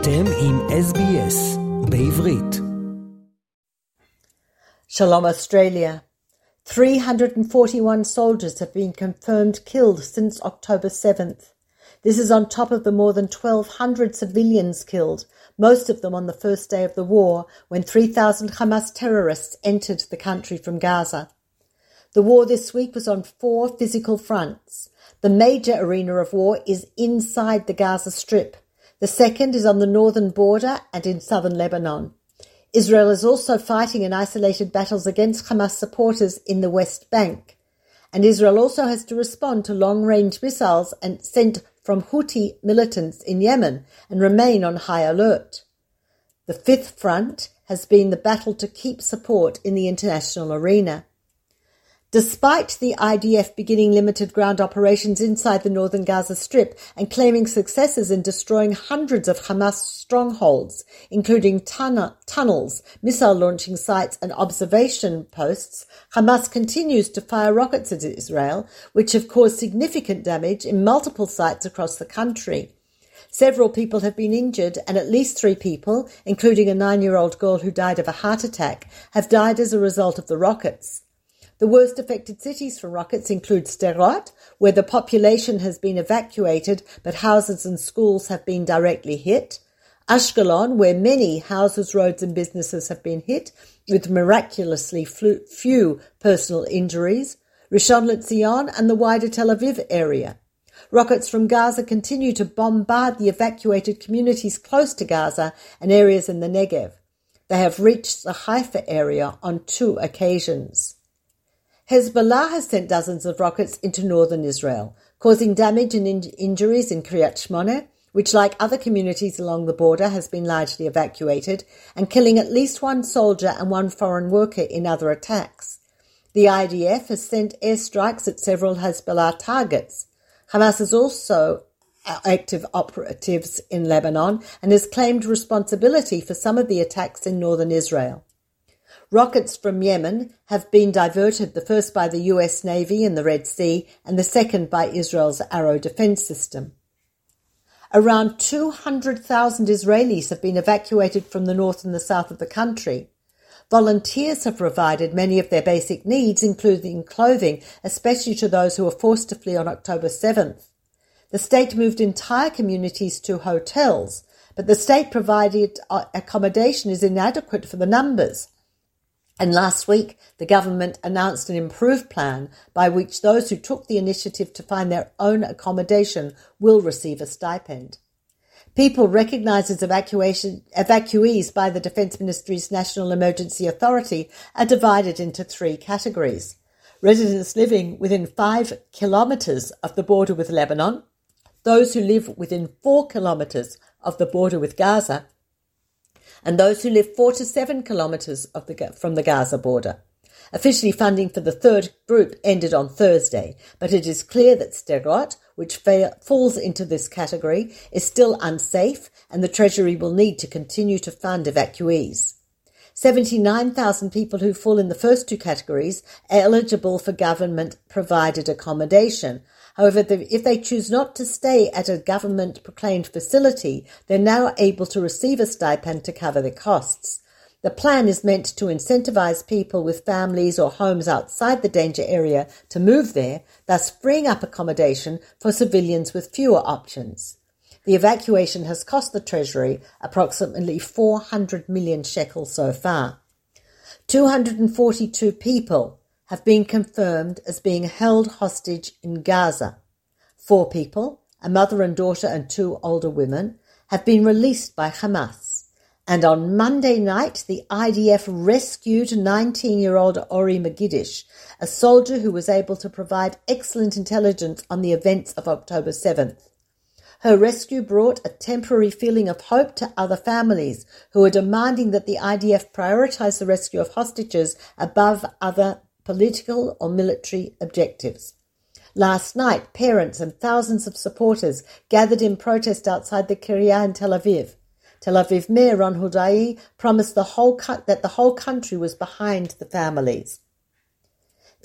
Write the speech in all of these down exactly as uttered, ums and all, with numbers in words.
אתם עם אס בי אס בעברית. Shalom Australia. three hundred forty-one soldiers have been confirmed killed since October seventh. This is on top of the more than twelve hundred civilians killed, most of them on the first day of the war when three thousand Hamas terrorists entered the country from Gaza. The war this week was on four physical fronts. The major arena of war is inside the Gaza Strip. The second is on the northern border and in southern Lebanon. Israel is also fighting in isolated battles against Hamas supporters in the West Bank. And Israel also has to respond to long-range missiles and sent from Houthi militants in Yemen and remain on high alert. The fifth front has been the battle to keep support in the international arena. Despite the I D F beginning limited ground operations inside the northern Gaza Strip and claiming successes in destroying hundreds of Hamas strongholds, including tun- tunnels, missile launching sites and observation posts, Hamas continues to fire rockets at Israel, which have caused significant damage in multiple sites across the country. Several people have been injured and at least three people, including a nine-year-old girl who died of a heart attack, have died as a result of the rockets. The worst affected cities from rockets include Sderot, where the population has been evacuated but houses and schools have been directly hit, Ashkelon, where many houses, roads and businesses have been hit, with miraculously few personal injuries, Rishon LeZion and the wider Tel Aviv area. Rockets from Gaza continue to bombard the evacuated communities close to Gaza and areas in the Negev. They have reached the Haifa area on two occasions. Hezbollah has sent dozens of rockets into northern Israel, causing damage and in- injuries in Kriyat Shmona, which like other communities along the border has been largely evacuated, and killing at least one soldier and one foreign worker in other attacks. The I D F has sent airstrikes at several Hezbollah targets. Hamas is also active operatives in Lebanon and has claimed responsibility for some of the attacks in northern Israel. Rockets from Yemen have been diverted, the first by the U S Navy in the Red Sea and the second by Israel's Arrow defense system. Around two hundred thousand Israelis have been evacuated from the north and the south of the country. Volunteers have provided many of their basic needs, including clothing, especially to those who were forced to flee on October seventh. The state moved entire communities to hotels, but the state-provided accommodation is inadequate for the numbers. And last week, the government announced an improved plan by which those who took the initiative to find their own accommodation will receive a stipend. People recognised as evacuation, evacuees by the Defence Ministry's National Emergency Authority are divided into three categories. Residents living within five kilometres of the border with Lebanon, those who live within four kilometres of the border with Gaza, and those who live four to seven kilometres of the, from the Gaza border. Officially, funding for the third group ended on Thursday, but it is clear that Sderot, which fa- falls into this category, is still unsafe and the Treasury will need to continue to fund evacuees. seventy-nine thousand people who fall in the first two categories are eligible for government-provided accommodation. However, if they choose not to stay at a government-proclaimed facility, they're now able to receive a stipend to cover their costs. The plan is meant to incentivize people with families or homes outside the danger area to move there, thus freeing up accommodation for civilians with fewer options. The evacuation has cost the Treasury approximately four hundred million shekels so far. two hundred forty-two people have been confirmed as being held hostage in Gaza. Four people, a mother and daughter and two older women, have been released by Hamas. And on Monday night, the I D F rescued nineteen-year-old Ori Magiddish, a soldier who was able to provide excellent intelligence on the events of October seventh. Her rescue brought a temporary feeling of hope to other families who are demanding that the I D F prioritise the rescue of hostages above other political or military objectives. Last night, parents and thousands of supporters gathered in protest outside the Qirya in Tel Aviv. Tel Aviv Mayor Ron Huldai promised the whole co- that the whole country was behind the families.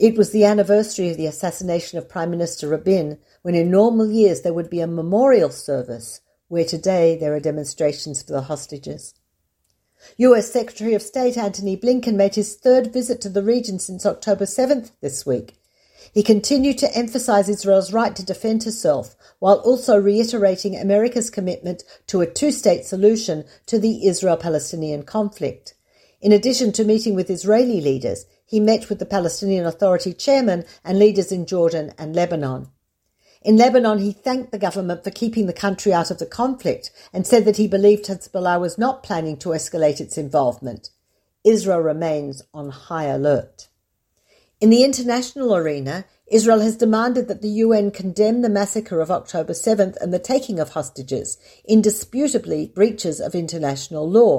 It was the anniversary of the assassination of Prime Minister Rabin, when in normal years there would be a memorial service where today there are demonstrations for the hostages. U S Secretary of State Antony Blinken made his third visit to the region since October seventh this week. He continued to emphasize Israel's right to defend herself, while also reiterating America's commitment to a two-state solution to the Israel-Palestinian conflict. In addition to meeting with Israeli leaders, he met with the Palestinian Authority chairman and leaders in Jordan and Lebanon. In Lebanon, he thanked the government for keeping the country out of the conflict and said that he believed Hezbollah was not planning to escalate its involvement. Israel remains on high alert. In the international arena, Israel has demanded that the U N condemn the massacre of October seventh and the taking of hostages, indisputably breaches of international law.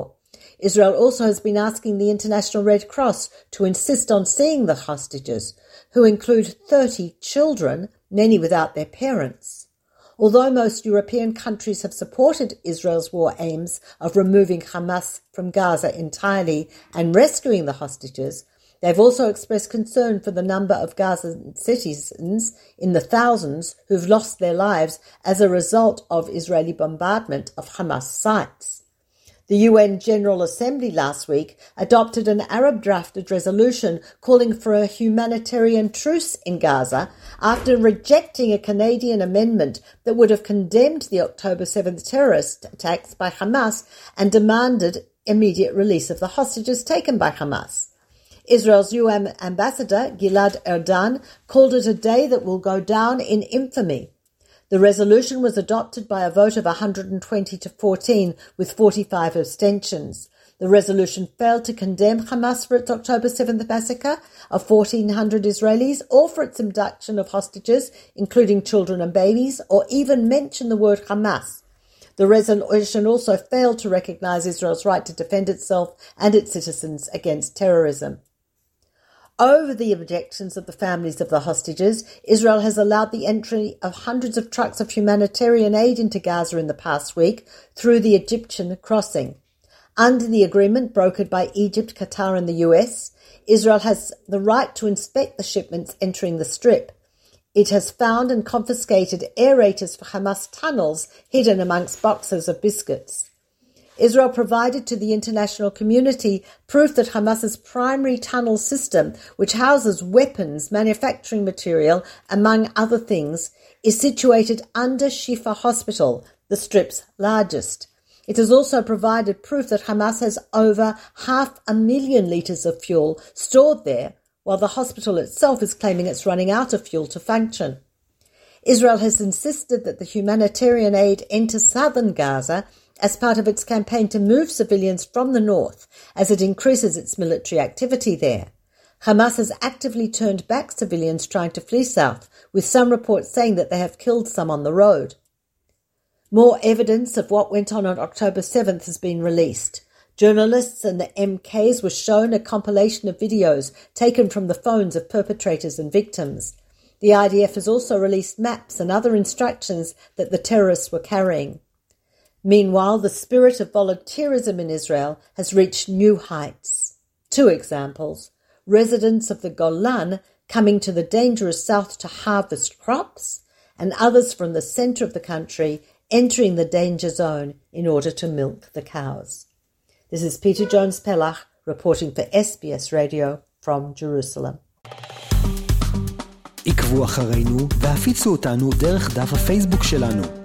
Israel also has been asking the International Red Cross to insist on seeing the hostages, who include thirty children, many without their parents. Although most European countries have supported Israel's war aims of removing Hamas from Gaza entirely and rescuing the hostages, they've also expressed concern for the number of Gaza citizens in the thousands who've lost their lives as a result of Israeli bombardment of Hamas sites. The U N General Assembly last week adopted an Arab drafted resolution calling for a humanitarian truce in Gaza after rejecting a Canadian amendment that would have condemned the October seventh terrorist attacks by Hamas and demanded immediate release of the hostages taken by Hamas. Israel's U N ambassador, Gilad Erdan, called it a day that will go down in infamy. The resolution was adopted by a vote of one hundred twenty to fourteen, with forty-five abstentions. The resolution failed to condemn Hamas for its October seventh massacre of fourteen hundred Israelis, or for its abduction of hostages, including children and babies, or even mention the word Hamas. The resolution also failed to recognize Israel's right to defend itself and its citizens against terrorism. Over the objections of the families of the hostages, Israel has allowed the entry of hundreds of trucks of humanitarian aid into Gaza in the past week through the Egyptian crossing. Under the agreement brokered by Egypt, Qatar and the U S, Israel has the right to inspect the shipments entering the Strip. It has found and confiscated aerators for Hamas tunnels hidden amongst boxes of biscuits. Israel provided to the international community proof that Hamas's primary tunnel system, which houses weapons, manufacturing material, among other things, is situated under Shifa Hospital, the Strip's largest. It has also provided proof that Hamas has over half a million litres of fuel stored there, while the hospital itself is claiming it's running out of fuel to function. Israel has insisted that the humanitarian aid enter southern Gaza as part of its campaign to move civilians from the north as it increases its military activity there. Hamas has actively turned back civilians trying to flee south, with some reports saying that they have killed some on the road. More evidence of what went on on October seventh has been released. Journalists and the M Ks were shown a compilation of videos taken from the phones of perpetrators and victims. The I D F has also released maps and other instructions that the terrorists were carrying. Meanwhile, the spirit of volunteerism in Israel has reached new heights. Two examples: residents of the Golan coming to the dangerous south to harvest crops, and others from the centre of the country entering the danger zone in order to milk the cows. This is Peta Jones Pellach reporting for S B S Radio from Jerusalem. עקבו אחרינו והפיצו אותנו דרך דף הפייסבוק שלנו.